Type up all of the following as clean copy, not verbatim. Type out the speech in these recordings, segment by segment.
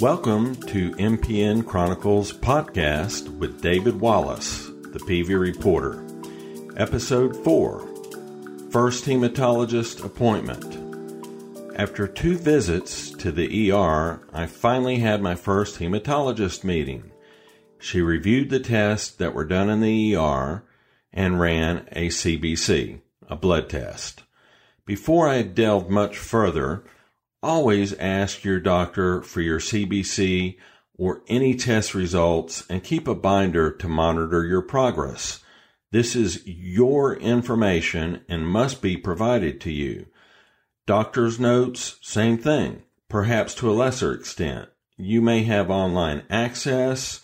Welcome to MPN Chronicles Podcast with David Wallace, the PV Reporter. Episode 4, First Hematologist Appointment. After 2 visits to the ER, I finally had my first hematologist meeting. She reviewed the tests that were done in the ER and ran a CBC, a blood test. Before I delved much further, always ask your doctor for your CBC or any test results and keep a binder to monitor your progress. This is your information and must be provided to you. Doctor's notes, same thing, perhaps to a lesser extent. You may have online access.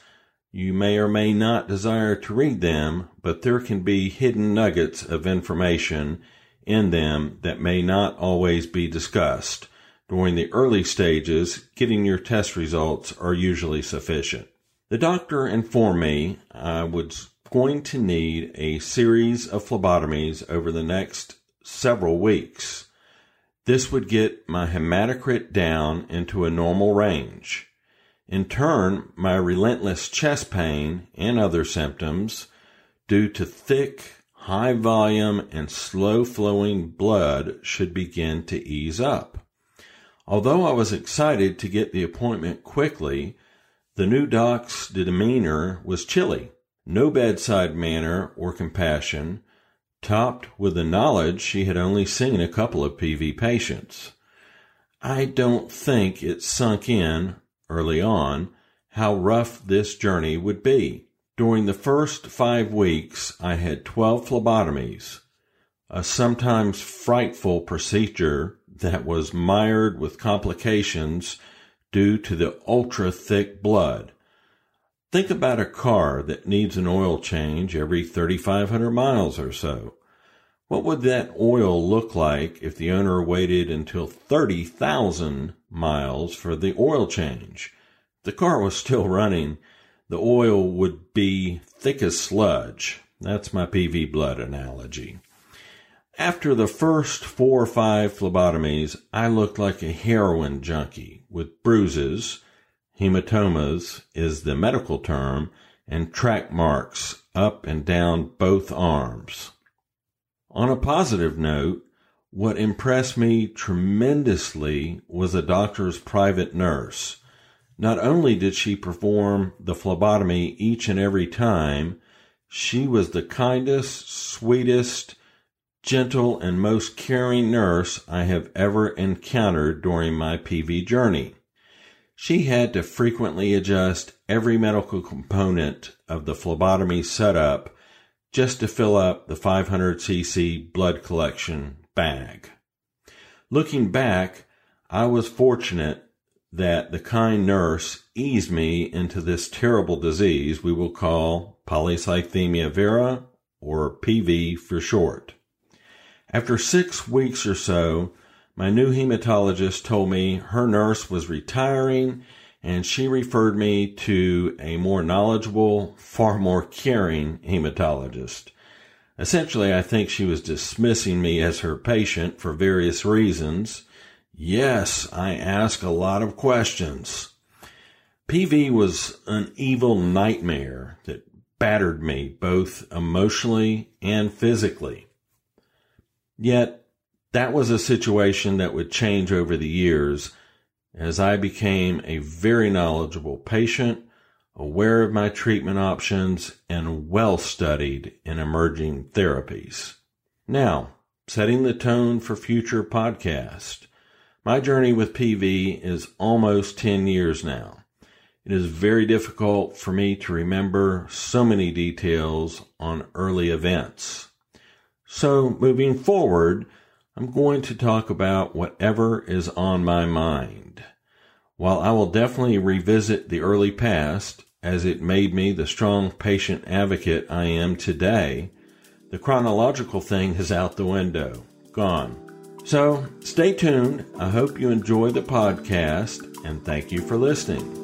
You may or may not desire to read them, but there can be hidden nuggets of information in them that may not always be discussed. During the early stages, getting your test results are usually sufficient. The doctor informed me I was going to need a series of phlebotomies over the next several weeks. This would get my hematocrit down into a normal range. In turn, my relentless chest pain and other symptoms due to thick, high volume, and slow-flowing blood should begin to ease up. Although I was excited to get the appointment quickly, the new doc's demeanor was chilly. No bedside manner or compassion, topped with the knowledge she had only seen a couple of PV patients. I don't think it sunk in, early on, how rough this journey would be. During the first 5 weeks, I had 12 phlebotomies, a sometimes frightful procedure that was mired with complications due to the ultra-thick blood. Think about a car that needs an oil change every 3,500 miles or so. What would that oil look like if the owner waited until 30,000 miles for the oil change? The car was still running. The oil would be thick as sludge. That's my PV blood analogy. After the first 4 or 5 phlebotomies, I looked like a heroin junkie with bruises, hematomas is the medical term, and track marks up and down both arms. On a positive note, what impressed me tremendously was a doctor's private nurse. Not only did she perform the phlebotomy each and every time, she was the kindest, sweetest, gentle and most caring nurse I have ever encountered during my PV journey. She had to frequently adjust every medical component of the phlebotomy setup just to fill up the 500cc blood collection bag. Looking back, I was fortunate that the kind nurse eased me into this terrible disease we will call polycythemia vera, or PV for short. After 6 weeks or so, my new hematologist told me her nurse was retiring, and she referred me to a more knowledgeable, far more caring hematologist. Essentially, I think she was dismissing me as her patient for various reasons. Yes, I ask a lot of questions. PV was an evil nightmare that battered me both emotionally and physically. Yet, that was a situation that would change over the years as I became a very knowledgeable patient, aware of my treatment options, and well-studied in emerging therapies. Now, setting the tone for future podcasts. My journey with PV is almost 10 years now. It is very difficult for me to remember so many details on early events. So, moving forward, I'm going to talk about whatever is on my mind. While I will definitely revisit the early past, as it made me the strong patient advocate I am today, the chronological thing is out the window, gone. So, stay tuned. I hope you enjoy the podcast, and thank you for listening.